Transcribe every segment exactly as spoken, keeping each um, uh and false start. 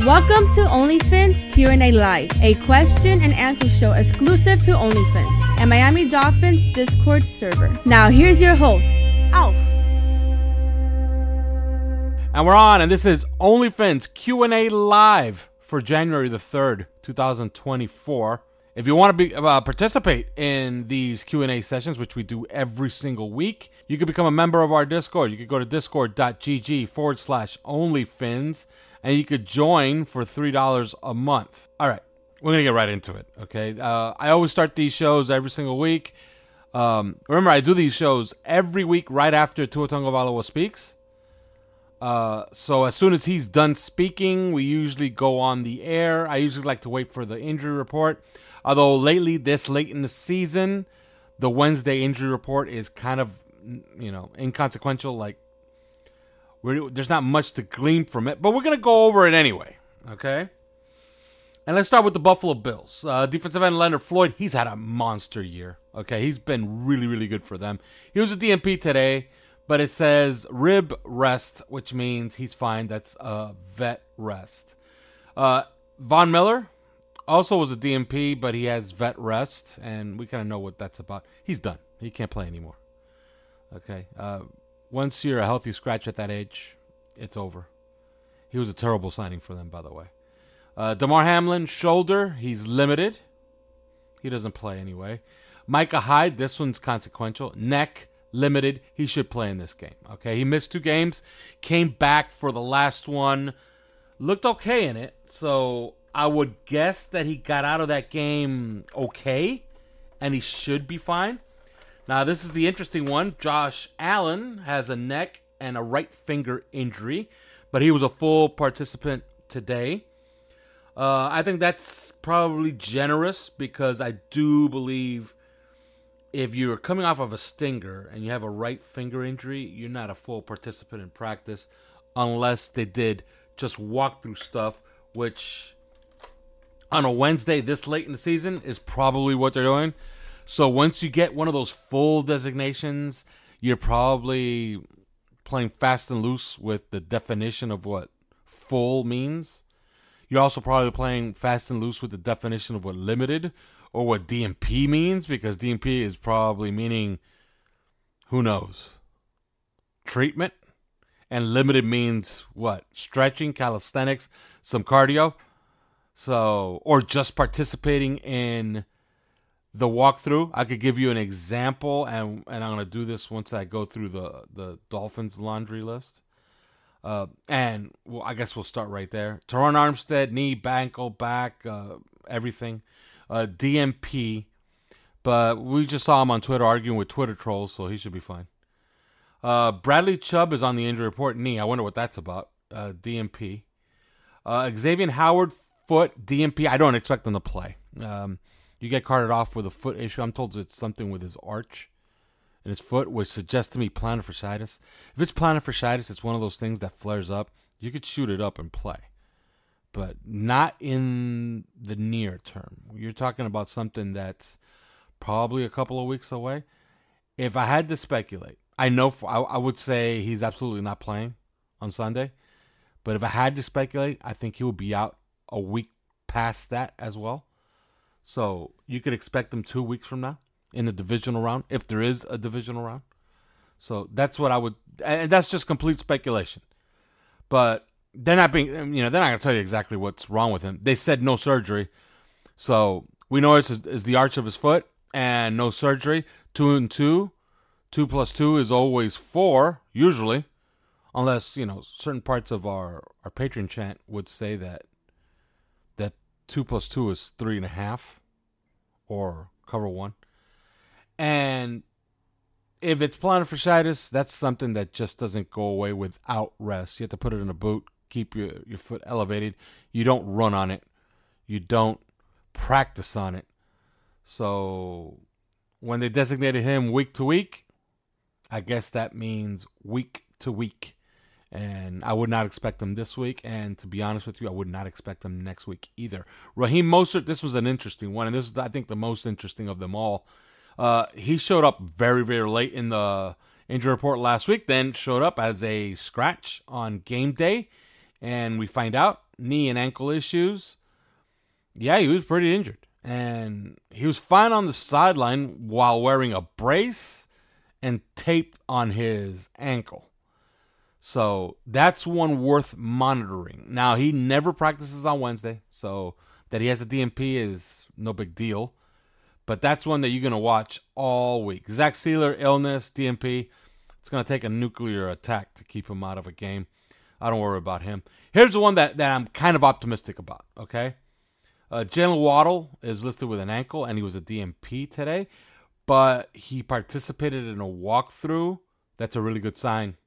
Welcome to OnlyFins Q and A Live, a question and answer show exclusive to OnlyFins and Miami Dolphins Discord server. Now here's your host, Alf. And we're on, and this is OnlyFins Q and A Live for January the third, two thousand twenty-four. If you want to be, uh, participate in these Q and A sessions, which we do every single week, you can become a member of our Discord. You can go to discord.gg forward slash OnlyFins. And you could join for three dollars a month. All right, we're going to get right into it, okay? Uh, I always start these shows every single week. Um, remember, I do these shows every week right after Tuatonga Valoa speaks. Uh, so as soon as he's done speaking, we usually go on the air. I usually like to wait for the injury report. Although lately, this late in the season, the Wednesday injury report is kind of, you know, inconsequential, like, We're, there's not much to glean from it, but we're going to go over it anyway, okay? And let's start with the Buffalo Bills. Uh, defensive end Leonard Floyd, he's had a monster year, okay? He's been really, really good for them. He was a D N P today, but it says rib rest, which means he's fine. That's a vet rest. Uh, Von Miller also was a D N P, but he has vet rest, and we kind of know what that's about. He's done. He can't play anymore, okay? Uh Once you're a healthy scratch at that age, it's over. He was a terrible signing for them, by the way. Uh, Damar Hamlin, shoulder. He's limited. He doesn't play anyway. Micah Hyde, this one's consequential. Neck, limited. He should play in this game. Okay, he missed two games. Came back for the last one. Looked okay in it. So I would guess that he got out of that game okay. And he should be fine. Now, this is the interesting one. Josh Allen has a neck and a right finger injury, but he was a full participant today. Uh, I think that's probably generous because I do believe if you're coming off of a stinger and you have a right finger injury, you're not a full participant in practice unless they did just walk-through stuff, which on a Wednesday this late in the season is probably what they're doing. So once you get one of those full designations, you're probably playing fast and loose with the definition of what full means. You're also probably playing fast and loose with the definition of what limited or what D M P means, because D M P is probably meaning, who knows, treatment. And limited means what? Stretching, calisthenics, some cardio. So, or just participating in the walkthrough. I could give you an example, and, and I'm going to do this once I go through the, the Dolphins laundry list. Uh, and well, I guess we'll start right there. Taron Armstead, knee, ankle, back, uh, everything. Uh, D M P, but we just saw him on Twitter arguing with Twitter trolls, so he should be fine. Uh, Bradley Chubb is on the injury report, knee. I wonder what that's about. Uh, D M P. Uh, Xavier Howard, foot, D M P. I don't expect him to play. Um... You get carted off with a foot issue. I'm told it's something with his arch and his foot, which suggests to me plantar fasciitis. If it's plantar fasciitis, it's one of those things that flares up. You could shoot it up and play, but not in the near term. You're talking about something that's probably a couple of weeks away. If I had to speculate, I know for, I, I would say he's absolutely not playing on Sunday, but if I had to speculate, I think he would be out a week past that as well. So you could expect them two weeks from now in the divisional round, if there is a divisional round. So that's what I would, and that's just complete speculation. But they're not being, you know, they're not going to tell you exactly what's wrong with him. They said no surgery. So we know it's, it's the arch of his foot and no surgery. Two and two. Two plus two is always four, usually. Unless, you know, certain parts of our, our Patreon chant would say that that two plus two is three and a half or cover one. And if it's plantar fasciitis, that's something that just doesn't go away without rest. You have to put it in a boot, keep your, your foot elevated. You don't run on it. You don't practice on it. So when they designated him week to week, I guess that means week to week. And I would not expect him this week. And to be honest with you, I would not expect him next week either. Raheem Mostert, this was an interesting one. And this is, I think, the most interesting of them all. Uh, he showed up very, very late in the injury report last week. Then showed up as a scratch on game day. And we find out knee and ankle issues. Yeah, he was pretty injured. And he was fine on the sideline while wearing a brace and tape on his ankle. So that's one worth monitoring. Now, he never practices on Wednesday, so that he has a D N P is no big deal. But that's one that you're going to watch all week. Zach Seeler, illness, D N P. It's going to take a nuclear attack to keep him out of a game. I don't worry about him. Here's the one that, that I'm kind of optimistic about, okay? Uh, Jalen Waddle is listed with an ankle, and he was a D N P today. But he participated in a walkthrough. That's a really good sign.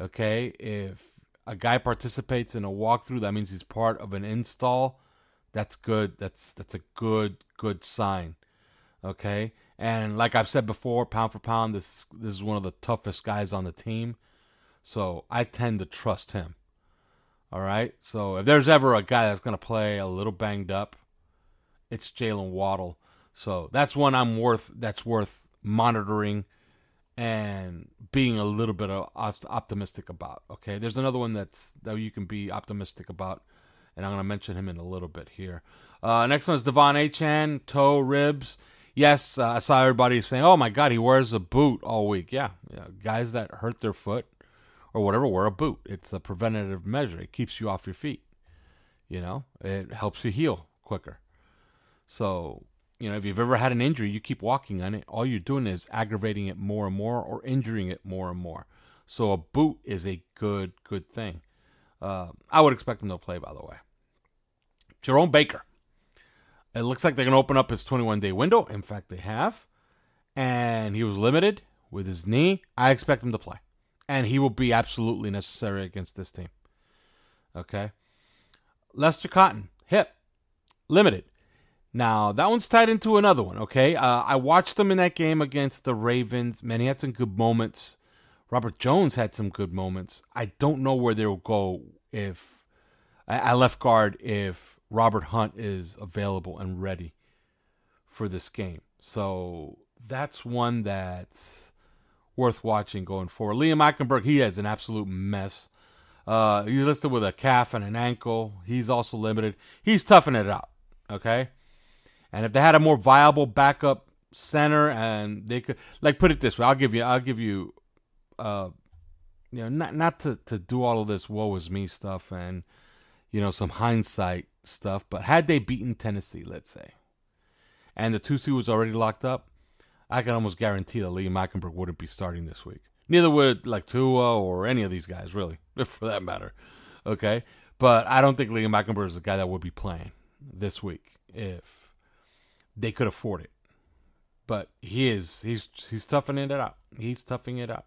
Okay, if a guy participates in a walkthrough, that means he's part of an install. That's good. That's that's a good, good sign. Okay, and like I've said before, pound for pound, this, this is one of the toughest guys on the team. So I tend to trust him. All right, so if there's ever a guy that's going to play a little banged up, it's Jalen Waddle. So that's one I'm worth. That's worth monitoring and being a little bit optimistic about. Okay, there's another one that's that you can be optimistic about, and I'm going to mention him in a little bit here. Uh, next one is Devon Achan, toe, ribs. Yes, uh, I saw everybody saying, "Oh my God, he wears a boot all week." Yeah, yeah, guys that hurt their foot or whatever wear a boot. It's a preventative measure. It keeps you off your feet. You know, it helps you heal quicker. So, you know, if you've ever had an injury, you keep walking on it. All you're doing is aggravating it more and more or injuring it more and more. So a boot is a good, good thing. Uh, I would expect him to play, by the way. Jerome Baker. It looks like they're going to open up his twenty-one day window. In fact, they have. And he was limited with his knee. I expect him to play. And he will be absolutely necessary against this team. Okay. Lester Cotton. Hip. Limited. Now, that one's tied into another one, okay? Uh, I watched him in that game against the Ravens. Man, he had some good moments. Robert Jones had some good moments. I don't know where they'll go if I, I left guard if Robert Hunt is available and ready for this game. So that's one that's worth watching going forward. Liam Eikenberg, he is an absolute mess. Uh, he's listed with a calf and an ankle. He's also limited. He's toughing it out, okay? And if they had a more viable backup center, and they could, like, put it this way, I'll give you, I'll give you, uh, you know, not not to, to do all of this woe is me stuff and, you know, some hindsight stuff, but had they beaten Tennessee, let's say, and the two seed was already locked up, I can almost guarantee that Liam Eikenberg wouldn't be starting this week. Neither would like Tua or any of these guys, really, for that matter. Okay, but I don't think Liam Eikenberg is the guy that would be playing this week if they could afford it. But he is. He's he's toughing it out. He's toughing it out.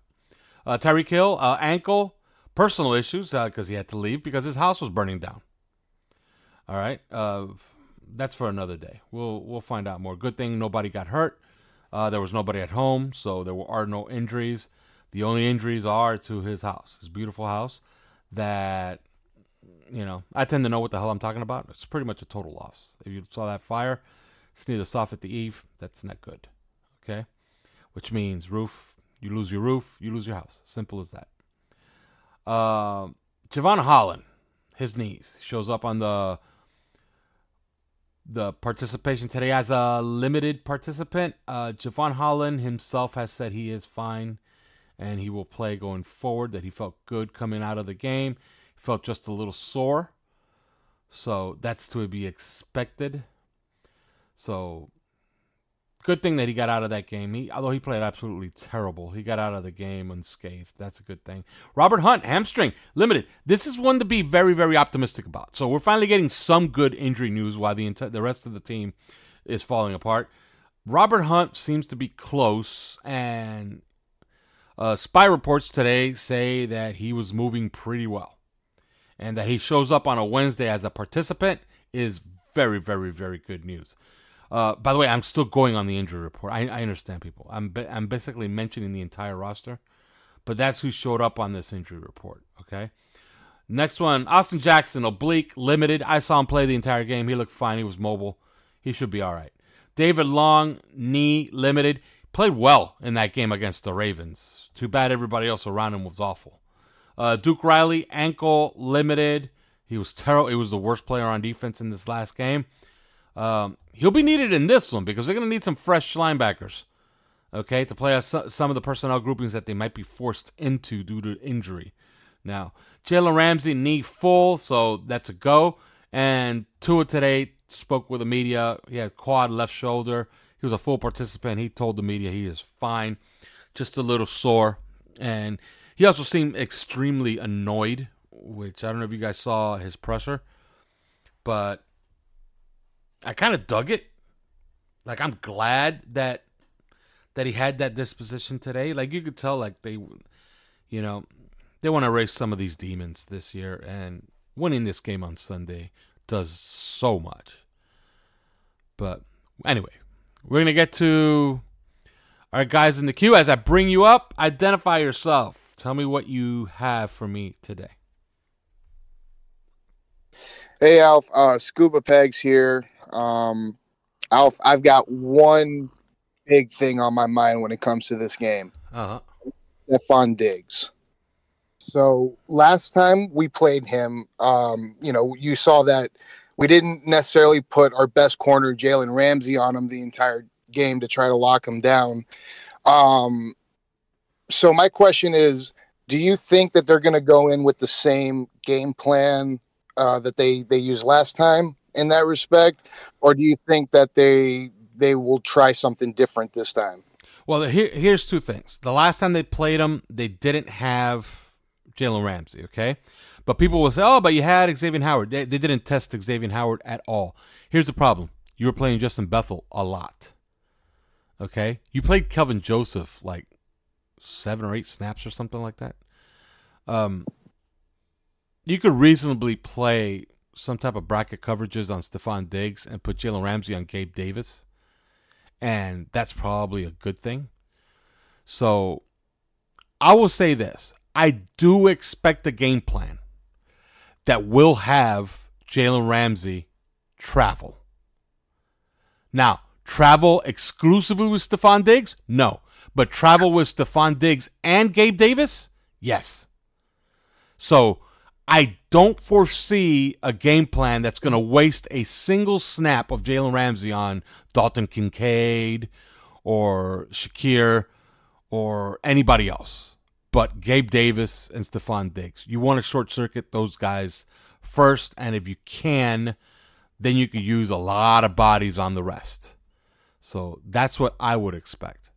Uh, Tyreek Hill, uh, ankle, personal issues because uh, he had to leave because his house was burning down. All right. Uh, that's for another day. We'll we'll find out more. Good thing nobody got hurt. Uh, there was nobody at home, so there were, are no injuries. The only injuries are to his house, his beautiful house that, you know, I tend to know what the hell I'm talking about. It's pretty much a total loss. If you saw that fire, sneeze us off at the eve, that's not good, okay? Which means roof, you lose your roof, you lose your house. Simple as that. Uh, Javon Holland, his knees, shows up on the the participation today as a limited participant. Uh, Javon Holland himself has said he is fine and he will play going forward, that he felt good coming out of the game. Felt just a little sore. So that's to be expected. So good thing that he got out of that game. He, although he played absolutely terrible, he got out of the game unscathed. That's a good thing. Robert Hunt, hamstring, limited. This is one to be very, very optimistic about. So we're finally getting some good injury news while the enti- the rest of the team is falling apart. Robert Hunt seems to be close, and uh, spy reports today say that he was moving pretty well, and that he shows up on a Wednesday as a participant is very, very, very good news. Uh, by the way, I'm still going on the injury report. I, I understand, people. I'm ba- I'm basically mentioning the entire roster, but that's who showed up on this injury report, okay? Next one, Austin Jackson, oblique, limited. I saw him play the entire game. He looked fine. He was mobile. He should be all right. David Long, knee, limited. Played well in that game against the Ravens. Too bad everybody else around him was awful. Uh, Duke Riley, ankle, limited. He was terrible. He was the worst player on defense in this last game. Um, he'll be needed in this one because they're going to need some fresh linebackers, okay, to play us some of the personnel groupings that they might be forced into due to injury. Now, Jalen Ramsey, knee full, so that's a go. And Tua today spoke with the media. He had quad left shoulder. He was a full participant. He told the media he is fine, just a little sore. And he also seemed extremely annoyed, which I don't know if you guys saw his presser, but I kind of dug it. Like, I'm glad that that he had that disposition today. Like, you could tell, like, they, you know, they want to erase some of these demons this year, and winning this game on Sunday does so much. But anyway, we're going to get to our guys in the queue. As I bring you up, identify yourself. Tell me what you have for me today. Hey, Alf. Uh, Scuba Pegs here. Um, Alf, I've got one big thing on my mind when it comes to this game. Uh-huh. Stephon Diggs. So last time we played him, um, you know, you saw that we didn't necessarily put our best corner, Jalen Ramsey, on him the entire game to try to lock him down. Um, so my question is, do you think that they're going to go in with the same game plan uh, that they, they used last time in that respect? Or do you think that they they will try something different this time? Well, here, here's two things. The last time they played him, they didn't have Jalen Ramsey, okay? But people will say, oh, but you had Xavier Howard. They, they didn't test Xavier Howard at all. Here's the problem. You were playing Justin Bethel a lot, okay? You played Kelvin Joseph like seven or eight snaps or something like that. Um, you could reasonably play some type of bracket coverages on Stephon Diggs and put Jalen Ramsey on Gabe Davis, and that's probably a good thing. So I will say this. I do expect a game plan that will have Jalen Ramsey travel. Now, travel exclusively with Stephon Diggs? No. But travel with Stephon Diggs and Gabe Davis? Yes. So I don't foresee a game plan that's going to waste a single snap of Jalen Ramsey on Dalton Kincaid or Shakir or anybody else but Gabe Davis and Stephon Diggs. You want to short-circuit those guys first, and if you can, then you can use a lot of bodies on the rest. So that's what I would expect.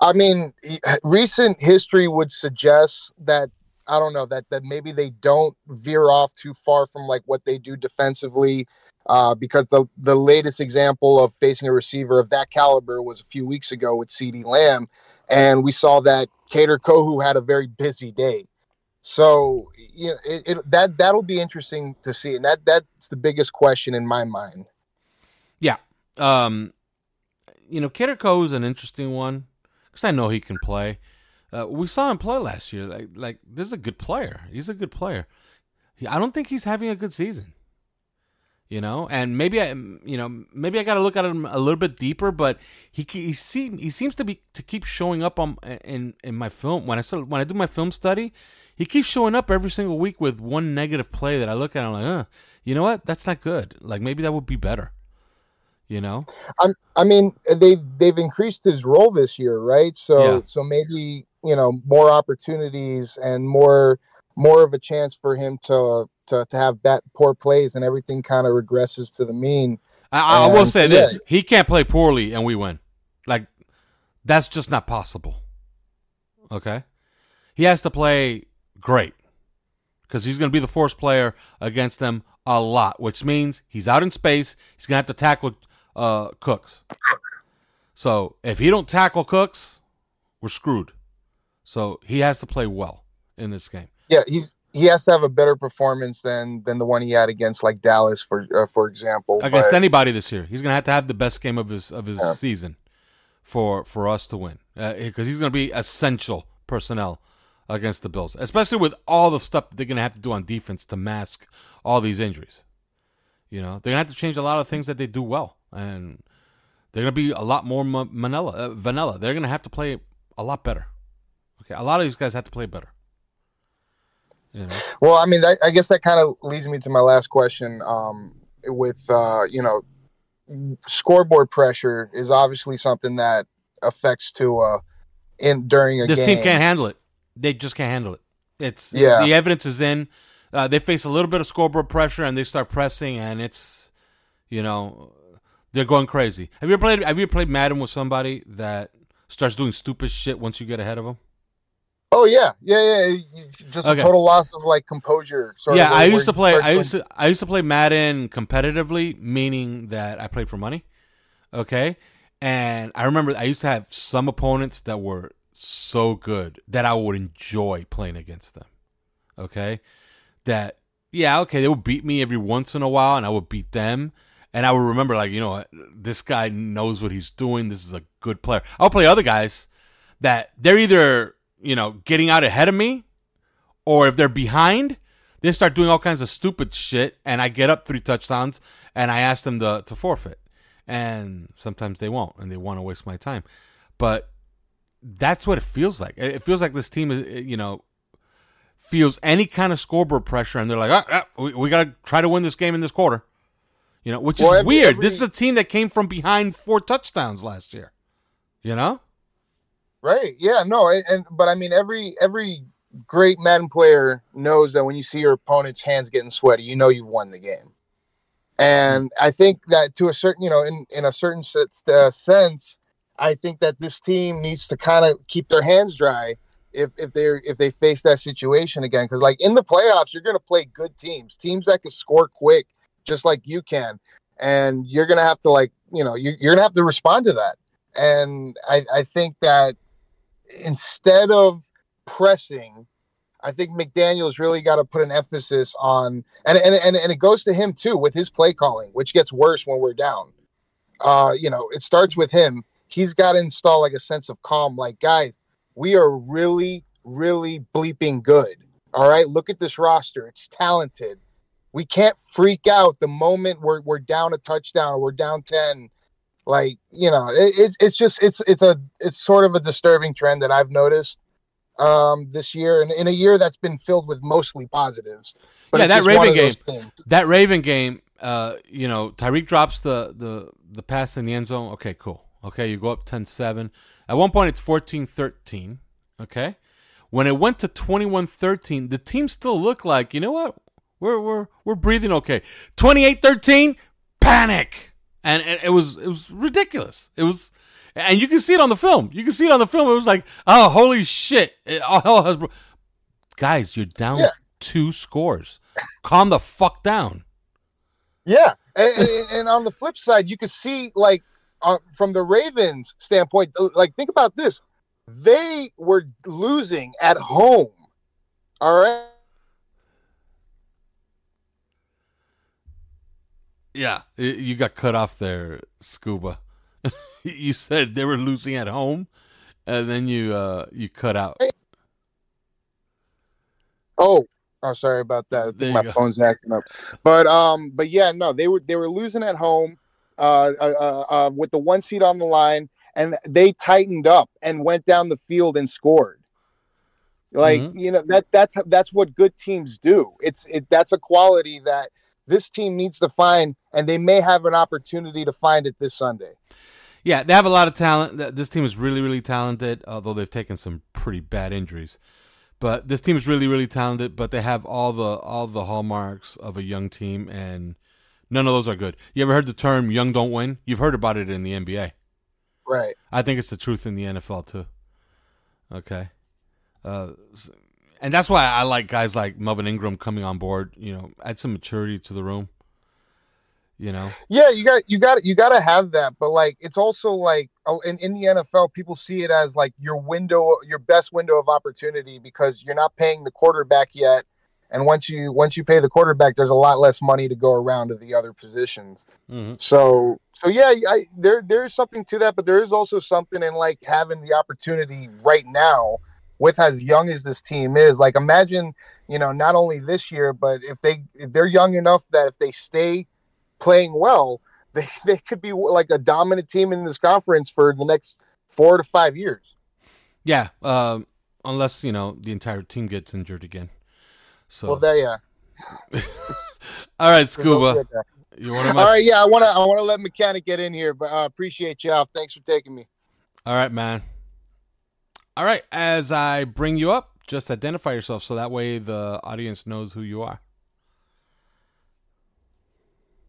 I mean, recent history would suggest that, I don't know, that, that maybe they don't veer off too far from like what they do defensively, uh, because the, the latest example of facing a receiver of that caliber was a few weeks ago with CeeDee Lamb. And we saw that Cater Kohu had a very busy day. So you know, it, it, that, that'll be interesting to see. And that that's the biggest question in my mind. Yeah. Um, you know, Cater Kohu is an interesting one because I know he can play. Uh, we saw him play last year. Like, like this is a good player. He's a good player. He, I don't think he's having a good season. You know, and maybe I, you know, maybe I got to look at him a little bit deeper. But he he seems he seems to be to keep showing up on in in my film when I start, when I do my film study, he keeps showing up every single week with one negative play that I look at. And I'm like, uh, you know what? That's not good. Like maybe that would be better. You know, I I mean they've they've increased his role this year, right? So yeah. So maybe you know more opportunities and more more of a chance for him to to, to have that poor plays, and everything kind of regresses to the mean. I, I will say this. Yeah. He can't play poorly and we win. Like, that's just not possible. Okay? He has to play great because he's going to be the force player against them a lot, which means he's out in space. He's going to have to tackle uh, Cooks. So if he don't tackle Cooks, we're screwed. So he has to play well in this game. Yeah, he's he has to have a better performance than than the one he had against like Dallas, for uh, for example. Against but, anybody this year, he's going to have to have the best game of his of his yeah. season for for us to win, because uh, he's going to be essential personnel against the Bills, especially with all the stuff that they're going to have to do on defense to mask all these injuries. You know, they're going to have to change a lot of things that they do well, and they're going to be a lot more ma- manila, uh, vanilla. They're going to have to play a lot better. Okay, a lot of these guys have to play better. You know? Well, I mean, that, I guess that kind of leads me to my last question. Um, with uh, you know, scoreboard pressure is obviously something that affects Tua in during a this game. This team can't handle it. They just can't handle it. It's yeah. The evidence is in. Uh, they face a little bit of scoreboard pressure and they start pressing, and it's you know they're going crazy. Have you ever played? Have you ever played Madden with somebody that starts doing stupid shit once you get ahead of them? Oh yeah, yeah, yeah. Just okay. A total loss of like composure. Sort yeah, of I used to play. I used to. I used to play Madden competitively, meaning that I played for money. Okay, and I remember I used to have some opponents that were so good that I would enjoy playing against them. Okay, that yeah, okay, they would beat me every once in a while, and I would beat them, and I would remember like you know this guy knows what he's doing. This is a good player. I'll play other guys that they're either. You know, getting out ahead of me, or if they're behind, they start doing all kinds of stupid shit, and I get up three touchdowns, and I ask them to, to forfeit. And sometimes they won't, and they want to waste my time. But that's what it feels like. It feels like this team, is, you know, feels any kind of scoreboard pressure, and they're like, ah, ah, we, we got to try to win this game in this quarter. You know, which well, is every, weird. Every... This is a team that came from behind four touchdowns last year, you know? Right. Yeah. No. And, and but I mean, every every great Madden player knows that when you see your opponent's hands getting sweaty, you know you've won the game. And I think that to a certain, you know, in in a certain uh, sense, I think that this team needs to kind of keep their hands dry if if they if they face that situation again. Because like in the playoffs, you're going to play good teams, teams that can score quick, just like you can, and you're going to have to like you know you're, you're going to have to respond to that. And I, I think that. Instead of pressing, I think McDaniel's really got to put an emphasis on, and and and and it goes to him too with his play calling, which gets worse when we're down. Uh, you know, it starts with him. He's got to install like a sense of calm. Like, guys, we are really, really bleeping good. All right, look at this roster; it's talented. We can't freak out the moment we're we're down a touchdown or we're down ten. Like, you know, it, it's it's just it's it's a it's sort of a disturbing trend that I've noticed um, this year, and in a year that's been filled with mostly positives. But yeah, that Raven game, that Raven game, uh, you know, Tyreek drops the, the, the pass in the end zone. Okay, cool. Okay, you go up ten seven. At one point, it's fourteen thirteen. Okay, when it went to twenty-one thirteen, the team still looked like you know what we're we're we're breathing okay. twenty-eight thirteen, panic. And it was it was ridiculous. It was, and you can see it on the film. You can see it on the film. It was like, oh, holy shit! It, all hell has bro- guys, you're down yeah. two scores. Calm the fuck down. Yeah, and, and, and on the flip side, you can see like uh, from the Ravens' standpoint, like think about this: they were losing at home. All right. Yeah, you got cut off there, Scuba. You said they were losing at home, and then you uh, you cut out. Oh, oh, sorry about that. I think my go. phone's acting up. But um, but yeah, no, they were they were losing at home, uh, uh, uh, with the one seed on the line, and they tightened up and went down the field and scored. Like mm-hmm. you know that that's that's what good teams do. It's it that's a quality that. This team needs to find, and they may have an opportunity to find it this Sunday. Yeah, they have a lot of talent. This team is really, really talented, although they've taken some pretty bad injuries. But this team is really, really talented, but they have all the all the hallmarks of a young team, and none of those are good. You ever heard the term young don't win? You've heard about it in the N B A. Right. I think it's the truth in the N F L, too. Okay. Uh, and that's why I like guys like Melvin Ingram coming on board, you know, add some maturity to the room, you know? Yeah, you got you got, you got to have that. But, like, it's also like in, in the N F L, people see it as, like, your window, your best window of opportunity because you're not paying the quarterback yet. And once you once you pay the quarterback, there's a lot less money to go around to the other positions. Mm-hmm. So so yeah, I, there there's something to that, but there is also something in like having the opportunity right now with as young as this team is. Like imagine, you know, not only this year, but if they if they're young enough that if they stay playing well, they they could be like a dominant team in this conference for the next four to five years. Yeah, uh, unless you know the entire team gets injured again. So. Well, there, yeah. All right, Scuba. You want to? All right, yeah. I want to. I want to let Mechanic get in here, but I uh, appreciate y'all. Thanks for taking me. All right, man. All right, as I bring you up, just identify yourself so that way the audience knows who you are.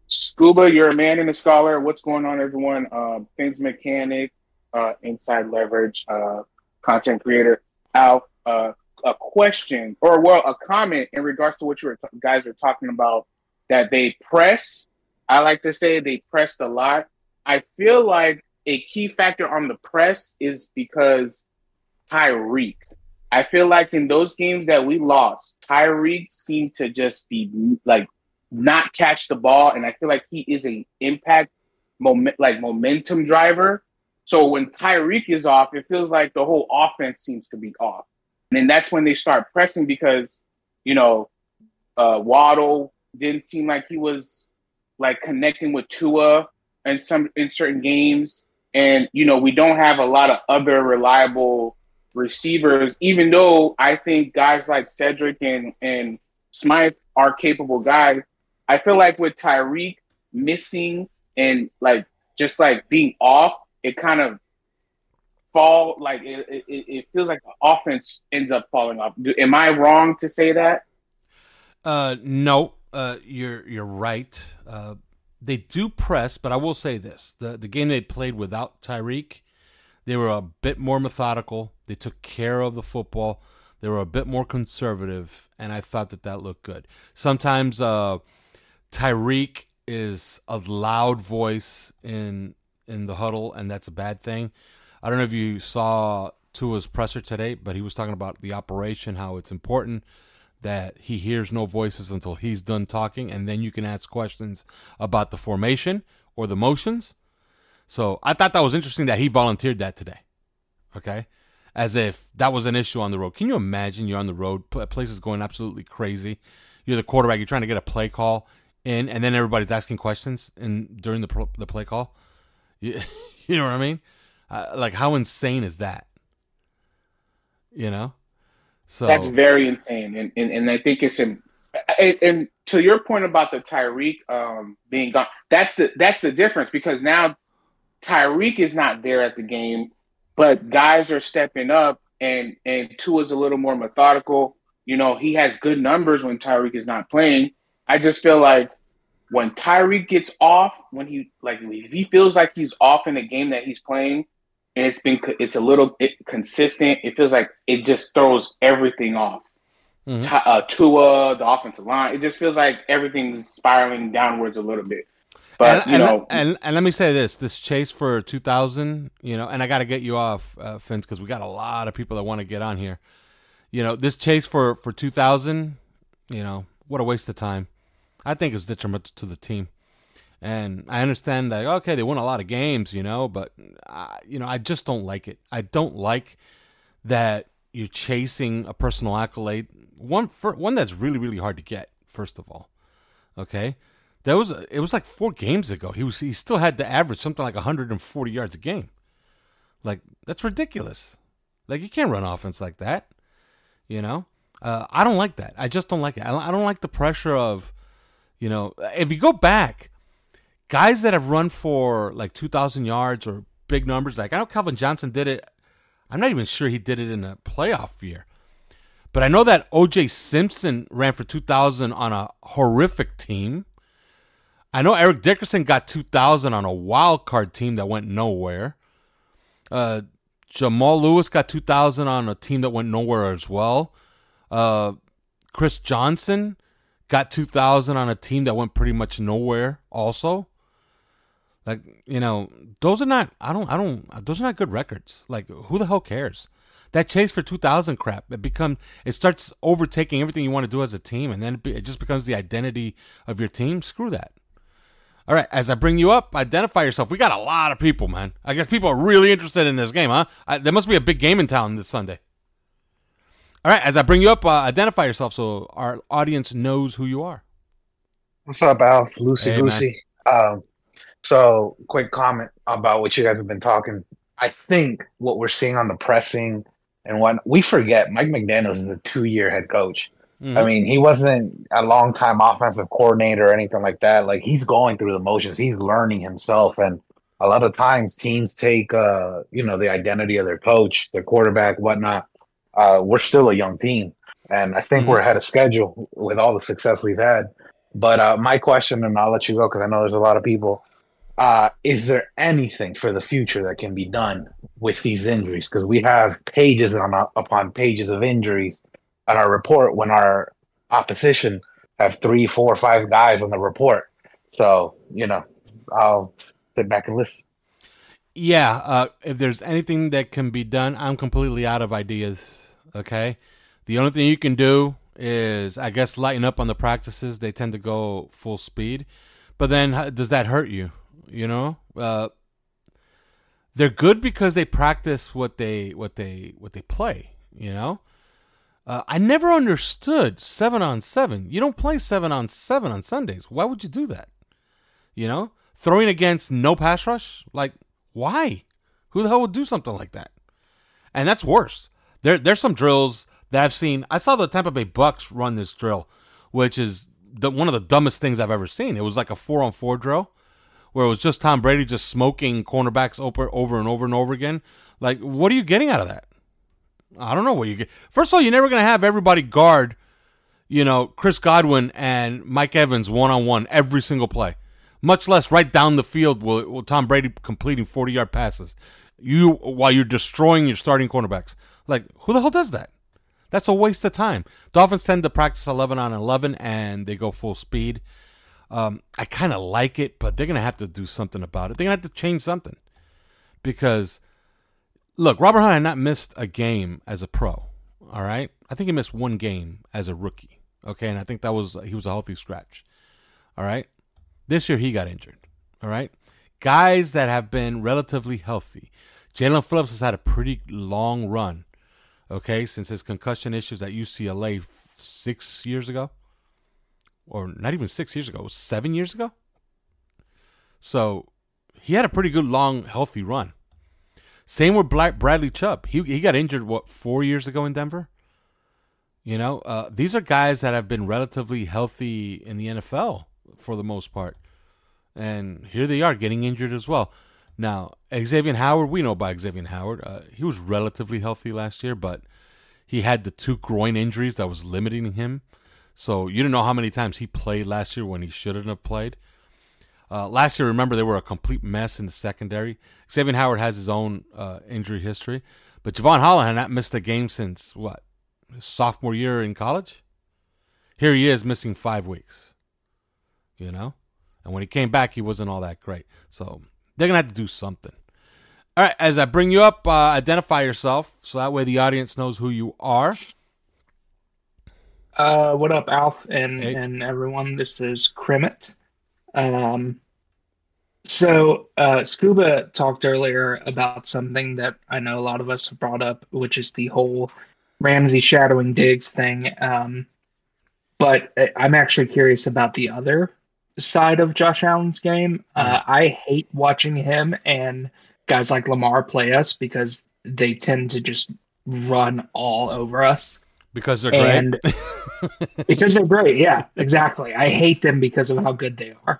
Scuba, you're a man and a scholar. What's going on, everyone? Uh, Things Mechanic, uh, Inside Leverage, uh, content creator, Alf. Uh, a question or well, a comment in regards to what you were t- guys were talking about that they press. I like to say they pressed a lot. I feel like a key factor on the press is because Tyreek, I feel like in those games that we lost, Tyreek seemed to just be like not catch the ball. And I feel like he is an impact moment, like momentum driver. So when Tyreek is off, it feels like the whole offense seems to be off. And then that's when they start pressing because, you know, uh, Waddle didn't seem like he was like connecting with Tua in some in certain games. And, you know, we don't have a lot of other reliable receivers, even though I think guys like Cedric and, and Smythe are capable guys. I feel like with Tyreek missing and like just like being off, it kind of fall like it, it, it feels like the offense ends up falling off. Do, am I wrong to say that? Uh, no, uh, you're you're right. Uh, they do press, but I will say this: the the game they played without Tyreek, they were a bit more methodical. They took care of the football. They were a bit more conservative, and I thought that that looked good. Sometimes uh, Tyreek is a loud voice in in the huddle, and that's a bad thing. I don't know if you saw Tua's presser today, but he was talking about the operation, how it's important that he hears no voices until he's done talking, and then you can ask questions about the formation or the motions. So I thought that was interesting that he volunteered that today, okay, as if that was an issue on the road. Can you imagine you're on the road, places going absolutely crazy. You're the quarterback. You're trying to get a play call in, and then everybody's asking questions in, during the, the play call. You, you know what I mean? Uh, like, how insane is that? You know? So that's very insane. And and, and I think it's in, and, and to your point about the Tyreek um, being gone, that's the that's the difference because now Tyreek is not there at the game, but guys are stepping up and, and Tua's a little more methodical. You know, he has good numbers when Tyreek is not playing. I just feel like when Tyreek gets off, when he like if he feels like he's off in the game that he's playing, and it's been it's a little bit consistent. It feels like it just throws everything off. Mm-hmm. Uh, Tua, the offensive line, it just feels like everything's spiraling downwards a little bit. But and, you know, and, and, and let me say this: this chase for two thousand, you know, and I got to get you off, uh, Fins, because we got a lot of people that want to get on here. You know, this chase for for two thousand, you know, what a waste of time. I think it's detrimental to the team. And I understand that, okay, they won a lot of games, you know, but, I, you know, I just don't like it. I don't like that you're chasing a personal accolade, one for, one that's really, really hard to get, first of all, okay? There was a, it was like four games ago. He was he still had to average something like one hundred forty yards a game. Like, that's ridiculous. Like, you can't run offense like that, you know? Uh, I don't like that. I just don't like it. I don't like the pressure of, you know, if you go back, guys that have run for like two thousand yards or big numbers, like I know Calvin Johnson did it. I'm not even sure he did it in a playoff year. But I know that O J Simpson ran for two thousand on a horrific team. I know Eric Dickerson got two thousand on a wild card team that went nowhere. Uh, Jamal Lewis got two thousand on a team that went nowhere as well. Uh, Chris Johnson got two thousand on a team that went pretty much nowhere also. Like, you know, those are not, I don't, I don't, those are not good records. Like, who the hell cares? That chase for two thousand crap, it become, it starts overtaking everything you want to do as a team, and then it, be, it just becomes the identity of your team. Screw that. All right, as I bring you up, identify yourself. We got a lot of people, man. I guess people are really interested in this game, huh? I, there must be a big game in town this Sunday. All right, as I bring you up, uh, identify yourself so our audience knows who you are. What's up, Alf? Lucy, hey, Lucy. Um, so, quick comment about what you guys have been talking. I think what we're seeing on the pressing and what we forget, Mike McDaniel is a two-year head coach. Mm-hmm. I mean, he wasn't a long-time offensive coordinator or anything like that. Like, he's going through the motions. He's learning himself, and a lot of times teams take, uh, you know, the identity of their coach, their quarterback, whatnot. Uh, we're still a young team, and I think mm-hmm. we're ahead of schedule with all the success we've had. But uh, my question, and I'll let you go because I know there's a lot of people, uh, is there anything for the future that can be done with these injuries? Because we have pages on, upon pages of injuries on our report when our opposition have three, four, five guys on the report. So, you know, I'll sit back and listen. Yeah, uh, if there's anything that can be done, I'm completely out of ideas, okay? The only thing you can do is, I guess, lighten up on the practices. They tend to go full speed. But then how, does that hurt you, you know? Uh, they're good because they practice what they what they, what they play, you know? Uh, I never understood seven on seven. You don't play seven on seven on Sundays. Why would you do that? You know? Throwing against no pass rush? Like, why? Who the hell would do something like that? And that's worse. There, there's some drills that I've seen. I saw the Tampa Bay Bucks run this drill, which is the, one of the dumbest things I've ever seen. It was like a four-on-four drill where it was just Tom Brady just smoking cornerbacks over, over and over and over again. Like, what are you getting out of that? I don't know what you get. First of all, you're never going to have everybody guard, you know, Chris Godwin and Mike Evans one-on-one every single play. Much less right down the field will, will Tom Brady completing forty-yard passes you while you're destroying your starting cornerbacks. Like, who the hell does that? That's a waste of time. Dolphins tend to practice eleven on eleven, and they go full speed. Um, I kind of like it, but they're going to have to do something about it. They're going to have to change something. Because, look, Robert Hunt had not missed a game as a pro, all right? I think he missed one game as a rookie, okay? And I think that was he was a healthy scratch, all right? This year, he got injured, all right? Guys that have been relatively healthy. Jalen Phillips has had a pretty long run, okay, since his concussion issues at U C L A six years ago. Or not even six years ago. It was seven years ago. So he had a pretty good, long, healthy run. Same with Black Bradley Chubb. He, he got injured, what, four years ago in Denver? You know, uh, these are guys that have been relatively healthy in the N F L for the most part. And here they are getting injured as well. Now, Xavier Howard, we know about Xavier Howard. Uh, he was relatively healthy last year, but he had the two groin injuries that was limiting him. So you don't know how many times he played last year when he shouldn't have played. Uh, last year, remember, they were a complete mess in the secondary. Xavier Howard has his own uh, injury history. But Javon Holland had not missed a game since, what, his sophomore year in college? Here he is missing five weeks. You know? And when he came back, he wasn't all that great. So they're going to have to do something. All right, as I bring you up, uh, identify yourself so that way the audience knows who you are. Uh, what up, Alf and, hey. and everyone? This is Kremet. Um, so uh, Scuba talked earlier about something that I know a lot of us have brought up, which is the whole Ramsey shadowing Diggs thing. Um But I'm actually curious about the other side of Josh Allen's game. Uh, I hate watching him and guys like Lamar play us because they tend to just run all over us. Because they're great. And because they're great, yeah, exactly. I hate them because of how good they are.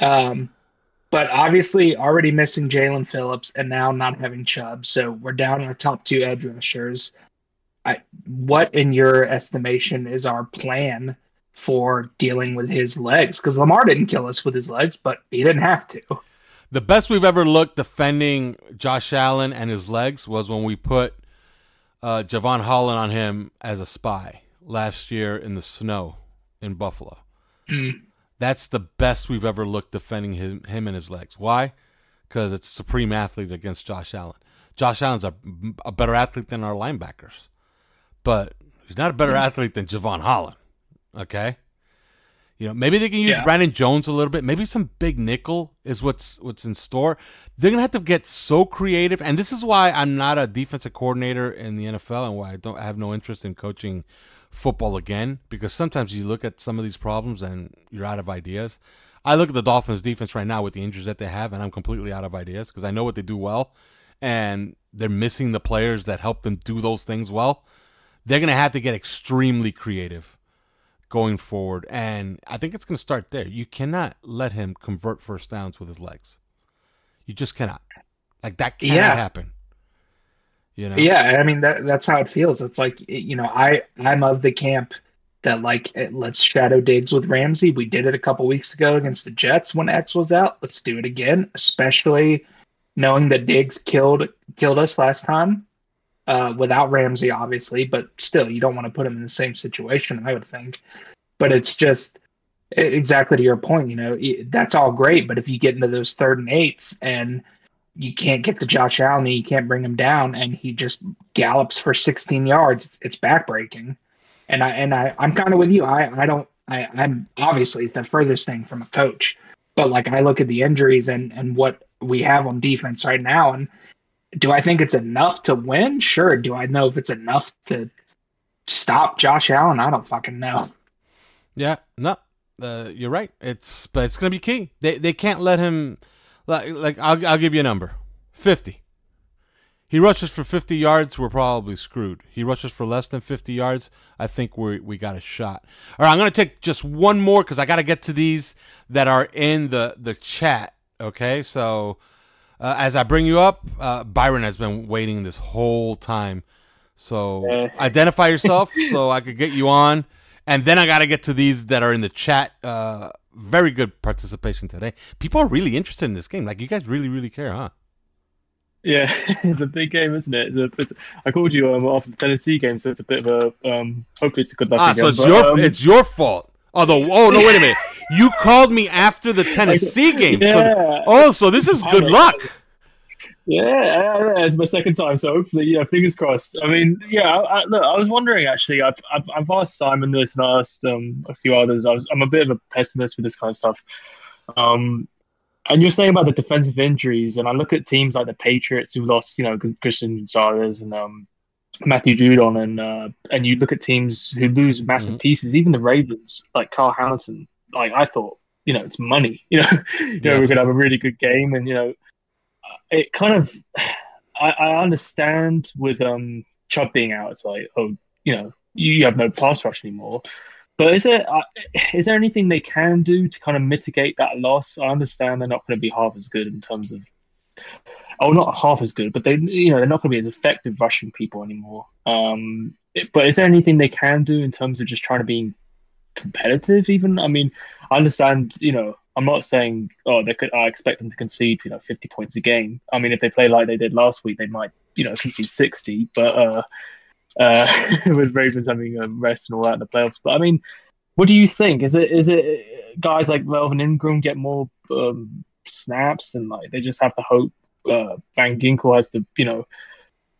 Um, but obviously already missing Jalen Phillips and now not having Chubb. So we're down our top two edge rushers. I, what in your estimation is our plan for dealing with his legs? Because Lamar didn't kill us with his legs, but he didn't have to. The best we've ever looked defending Josh Allen and his legs was when we put uh, Javon Holland on him as a spy last year in the snow in Buffalo. Mm. That's the best we've ever looked defending him, him and his legs. Why? Because it's supreme athlete against Josh Allen. Josh Allen's a, a better athlete than our linebackers, but he's not a better mm. athlete than Javon Holland. Okay, you know, maybe they can use yeah. Brandon Jones a little bit. Maybe some big nickel is what's what's in store. They're gonna have to get so creative, and this is why I'm not a defensive coordinator in the N F L, and why I don't I have no interest in coaching football again. Because sometimes you look at some of these problems and you're out of ideas. I look at the Dolphins' defense right now with the injuries that they have, and I'm completely out of ideas because I know what they do well, and they're missing the players that help them do those things well. They're gonna have to get extremely creative going forward, and I think it's going to start there. You cannot let him convert first downs with his legs. You just cannot. Like, that cannot yeah. happen. You know? Yeah, I mean, that that's how it feels. It's like, you know, I, I'm of the camp that, like, let's shadow Diggs with Ramsey. We did it a couple weeks ago against the Jets when X was out. Let's do it again, especially knowing that Diggs killed killed us last time. Uh, without Ramsey, obviously, but still, you don't want to put him in the same situation, I would think. But it's just it, exactly to your point, you know, it, that's all great, but if you get into those third and eights and you can't get to Josh Allen, and you can't bring him down, and he just gallops for sixteen yards, it's, it's backbreaking. And I and I I'm kind of with you. I I don't I I'm obviously the furthest thing from a coach, but like I look at the injuries and and what we have on defense right now, and do I think it's enough to win? Sure. Do I know if it's enough to stop Josh Allen? I don't fucking know. Yeah, no, uh, you're right. It's but it's gonna be key. They they can't let him. Like, like I'll I'll give you a number, fifty. He rushes for fifty yards, we're probably screwed. He rushes for less than fifty yards, I think we we got a shot. All right, I'm gonna take just one more because I gotta get to these that are in the the chat. Okay, so. Uh, as I bring you up, uh, Byron has been waiting this whole time. So uh. identify yourself so I could get you on. And then I got to get to these that are in the chat. Uh, very good participation today. People are really interested in this game. Like, you guys really, really care, huh? Yeah, it's a big game, isn't it? It's a, it's, I called you um, after the Tennessee game, so it's a bit of a... Um, hopefully it's a good luck ah, again. So it's, but, your, um... it's your fault. Although, oh, no, wait a minute. You called me after the Tennessee game. Yeah. So, oh, so this is good luck. Yeah, it's my second time, so hopefully, yeah, fingers crossed. I mean, yeah, I, I, look, I was wondering, actually, I've, I've, I've asked Simon this and I asked um, a few others. I was, I'm a bit of a pessimist with this kind of stuff. Um, and you're saying about the defensive injuries, and I look at teams like the Patriots who lost, you know, Christian Gonzalez and um, Matthew Judon, and uh, and you look at teams who lose massive mm-hmm. pieces, even the Ravens, like Carl Hamilton. Like, I thought, you know, it's money. You know, you yes. know, we're gonna have a really good game, and you know, it kind of. I, I understand with um Chubb being out, it's like, oh, you know, you have no pass rush anymore. But is there uh, is there anything they can do to kind of mitigate that loss? I understand they're not going to be half as good in terms of. Oh, not half as good, but they, you know, they're not going to be as effective rushing people anymore. Um, it, but is there anything they can do in terms of just trying to be competitive? Even, I mean, I understand. You know, I'm not saying oh they could. I expect them to concede, you know, fifty points a game. I mean, if they play like they did last week, they might, you know, concede sixty. But uh, uh, with Ravens having a rest and all that in the playoffs. But I mean, what do you think? Is it is it guys like Melvin Ingram get more um, snaps and like they just have to hope? Uh, Van Ginkel has the, you know,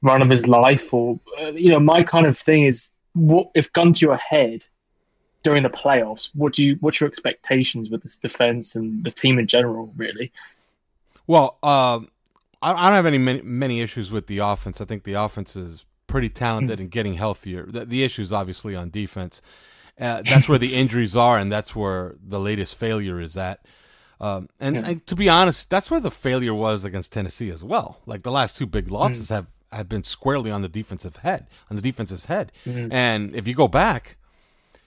run of his life, or uh, you know, my kind of thing is, what if gun to your head during the playoffs? What do you, what's your expectations with this defense and the team in general, really? Well, uh, I, I don't have any many, many issues with the offense. I think the offense is pretty talented and getting healthier. The, the issues, obviously, on defense. Uh, that's where the injuries are, and that's where the latest failure is at. Um, and, yeah. and to be honest, that's where the failure was against Tennessee as well. Like, the last two big losses mm-hmm. have, have been squarely on the defensive head, on the defense's head. Mm-hmm. And if you go back,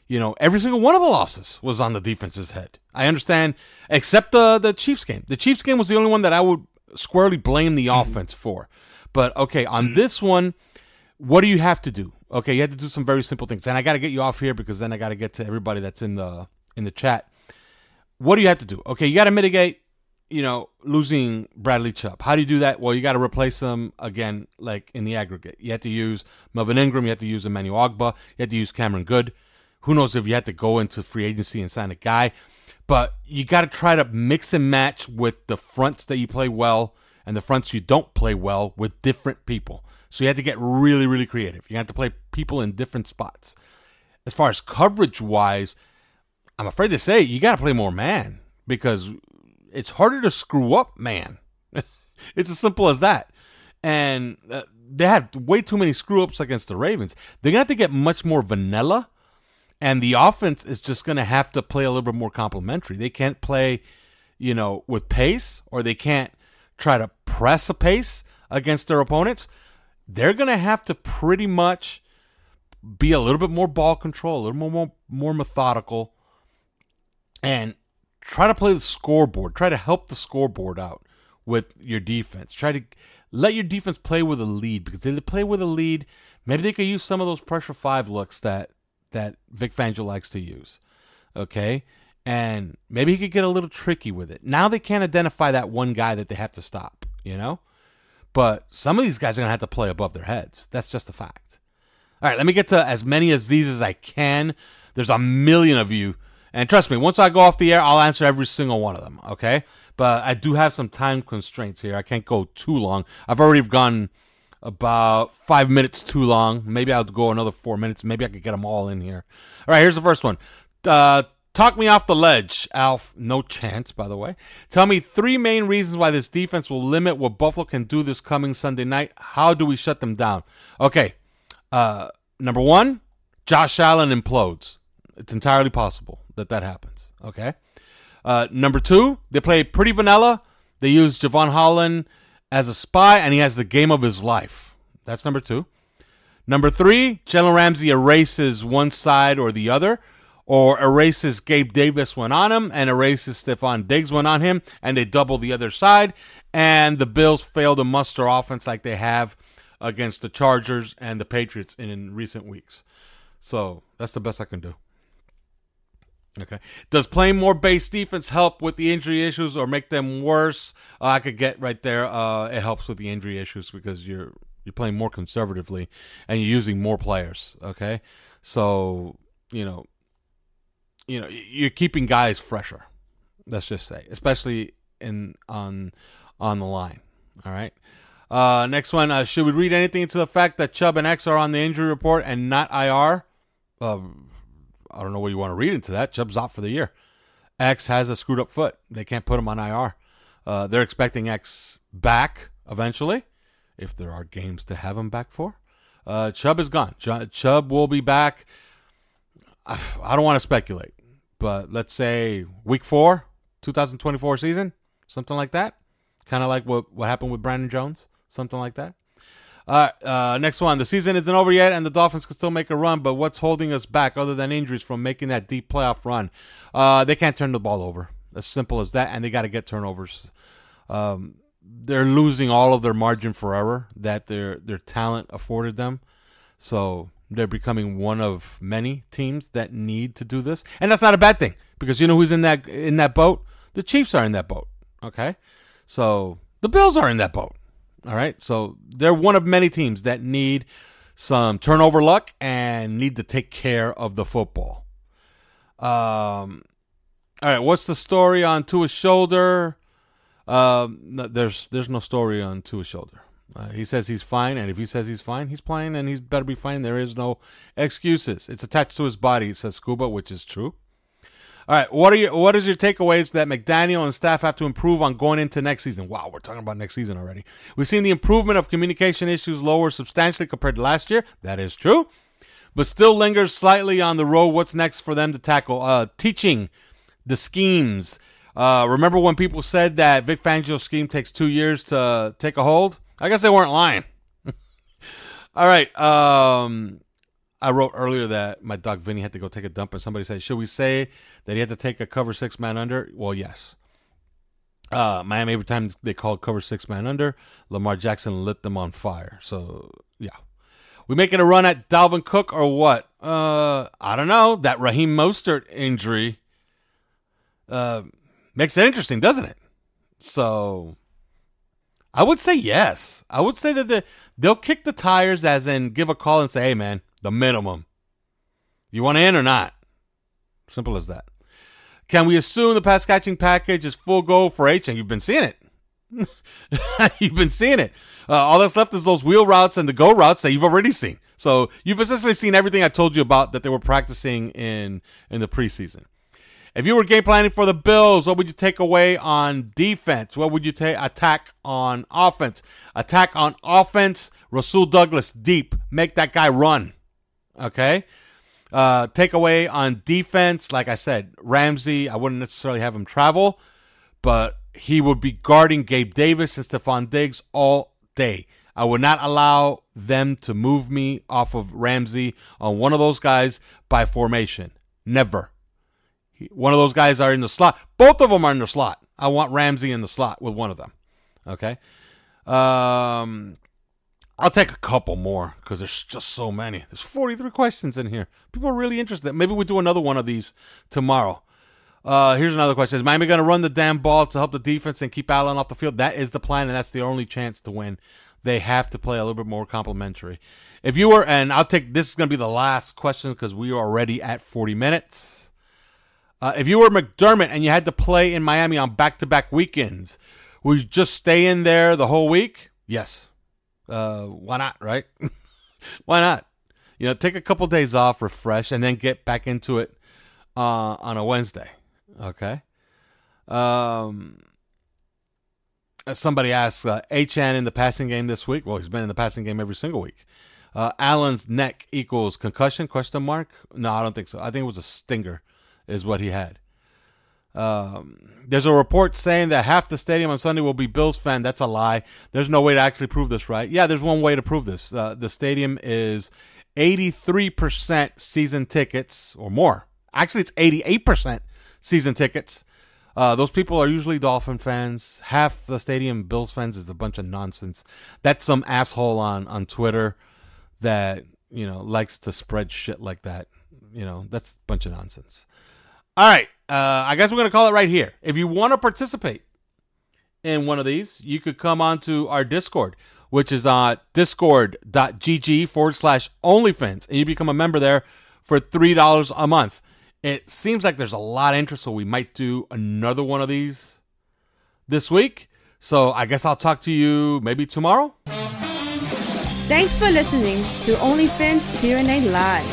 you know, every single one of the losses was on the defense's head. I understand, except the, the Chiefs game. The Chiefs game was the only one that I would squarely blame the mm-hmm. offense for. But, okay, on mm-hmm. this one, what do you have to do? Okay, you had to do some very simple things. And I got to get you off here because then I got to get to everybody that's in the in the chat. What do you have to do? Okay, you got to mitigate, you know, losing Bradley Chubb. How do you do that? Well, you got to replace him again, like in the aggregate. You have to use Melvin Ingram. You have to use Emmanuel Ogba. You have to use Cameron Good. Who knows if you had to go into free agency and sign a guy. But you got to try to mix and match with the fronts that you play well and the fronts you don't play well with different people. So you have to get really, really creative. You have to play people in different spots. As far as coverage-wise, I'm afraid to say you got to play more man because it's harder to screw up man. It's as simple as that. And uh, they had way too many screw-ups against the Ravens. They're going to have to get much more vanilla. And the offense is just going to have to play a little bit more complimentary. They can't play, you know, with pace, or they can't try to press a pace against their opponents. They're going to have to pretty much be a little bit more ball control, a little more, more, more methodical, and try to play the scoreboard. Try to help the scoreboard out with your defense. Try to let your defense play with a lead, because if they play with a lead, maybe they could use some of those pressure five looks that that Vic Fangio likes to use, okay? And maybe he could get a little tricky with it. Now they can't identify that one guy that they have to stop, you know? But some of these guys are going to have to play above their heads. That's just a fact. All right, let me get to as many of these as I can. There's a million of you. And trust me, once I go off the air, I'll answer every single one of them, okay? But I do have some time constraints here. I can't go too long. I've already gone about five minutes too long. Maybe I'll go another four minutes. Maybe I could get them all in here. All right, here's the first one. Uh, talk me off the ledge, Alf. No chance, by the way. Tell me three main reasons why this defense will limit what Buffalo can do this coming Sunday night. How do we shut them down? Okay, uh, number one, Josh Allen implodes. It's entirely possible that that happens, okay? Uh, number two, they play pretty vanilla. They use Javon Holland as a spy, and he has the game of his life. That's number two. Number three, Jalen Ramsey erases one side or the other, or erases Gabe Davis when on him, and erases Stephon Diggs when on him, and they double the other side, and the Bills fail to muster offense like they have against the Chargers and the Patriots in, in recent weeks. So that's the best I can do. Okay. Does playing more base defense help with the injury issues or make them worse? Uh, I could get right there. Uh, it helps with the injury issues because you're you're playing more conservatively and you're using more players. Okay, so you know, you know, you're keeping guys fresher. Let's just say, especially in on on the line. All right. Uh, next one. Uh, should we read anything into the fact that Chubb and X are on the injury report and not I R? Um. I don't know what you want to read into that. Chubb's out for the year. X has a screwed up foot. They can't put him on I R. Uh, they're expecting X back eventually, if there are games to have him back for. Uh, Chubb is gone. Ch- Chubb will be back. I, I don't want to speculate, but let's say week four, twenty twenty-four season, something like that. Kind of like what, what happened with Brandon Jones, something like that. All right, uh, next one. The season isn't over yet, and the Dolphins can still make a run, but what's holding us back other than injuries from making that deep playoff run? Uh, they can't turn the ball over. As simple as that, and they got to get turnovers. Um, they're losing all of their margin for error that their their talent afforded them. So they're becoming one of many teams that need to do this, and that's not a bad thing because you know who's in that in that boat? The Chiefs are in that boat, okay? So the Bills are in that boat. All right, so they're one of many teams that need some turnover luck and need to take care of the football. Um, all right, what's the story on Tua's shoulder? Um, no, there's there's no story on Tua's shoulder. Uh, he says he's fine, and if he says he's fine, he's playing, and he's better be fine. There is no excuses. It's attached to his body, says Scuba, which is true. All right, what are your what is your takeaways that McDaniel and staff have to improve on going into next season? Wow, we're talking about next season already. We've seen the improvement of communication issues lower substantially compared to last year. That is true, but still lingers slightly on the road. What's next for them to tackle? Uh, teaching the schemes. Uh, remember when people said that Vic Fangio's scheme takes two years to take a hold? I guess they weren't lying. All right, um... I wrote earlier that my dog Vinny had to go take a dump, and somebody said, should we say that he had to take a cover six man under? Well, yes. Uh, Miami, every time they called cover six man under, Lamar Jackson lit them on fire. So, yeah. We making a run at Dalvin Cook or what? Uh, I don't know. That Raheem Mostert injury uh, makes it interesting, doesn't it? So I would say yes. I would say that the, they'll kick the tires as in give a call and say, hey, man, the minimum. You want in or not? Simple as that. Can we assume the pass catching package is full go for Achan? You've been seeing it. You've been seeing it. Uh, all that's left is those wheel routes and the go routes that you've already seen. So you've essentially seen everything I told you about that they were practicing in, in the preseason. If you were game planning for the Bills, what would you take away on defense? What would you take attack on offense? Attack on offense, Rasul Douglas deep. Make that guy run. Okay? Uh, takeaway on defense, like I said, Ramsey, I wouldn't necessarily have him travel, but he would be guarding Gabe Davis and Stephon Diggs all day. I would not allow them to move me off of Ramsey on one of those guys by formation. Never. He, one of those guys are in the slot. Both of them are in the slot. I want Ramsey in the slot with one of them. Okay? Um... I'll take a couple more because there's just so many. There's forty-three questions in here. People are really interested. Maybe we do another one of these tomorrow. Uh, here's another question. Is Miami going to run the damn ball to help the defense and keep Allen off the field? That is the plan, and that's the only chance to win. They have to play a little bit more complimentary. If you were, and I'll take, this is going to be the last question because we are already at forty minutes. Uh, if you were McDermott and you had to play in Miami on back-to-back weekends, would you just stay in there the whole week? Yes. Uh, why not, right? Why not? You know, take a couple days off, refresh, and then get back into it uh, on a Wednesday, okay? Um, somebody asked, uh, Achan in the passing game this week? Well, he's been in the passing game every single week. Uh, Allen's neck equals concussion, question mark? No, I don't think so. I think it was a stinger is what he had. Um, there's a report saying that half the stadium on Sunday will be Bills fan. That's a lie. There's no way to actually prove this, right? Yeah, there's one way to prove this. Uh, the stadium is eighty-three percent season tickets or more. Actually, it's eighty-eight percent season tickets. Uh, those people are usually Dolphin fans. Half the stadium Bills fans is a bunch of nonsense. That's some asshole on, on Twitter that, you know, likes to spread shit like that. You know, that's a bunch of nonsense. All right. Uh, I guess we're going to call it right here. If you want to participate in one of these, you could come on to our Discord, which is uh, discord.gg forward slash OnlyFins, and you become a member there for three dollars a month. It seems like there's a lot of interest, so we might do another one of these this week. So I guess I'll talk to you maybe tomorrow. Thanks for listening to OnlyFins Q and A Live.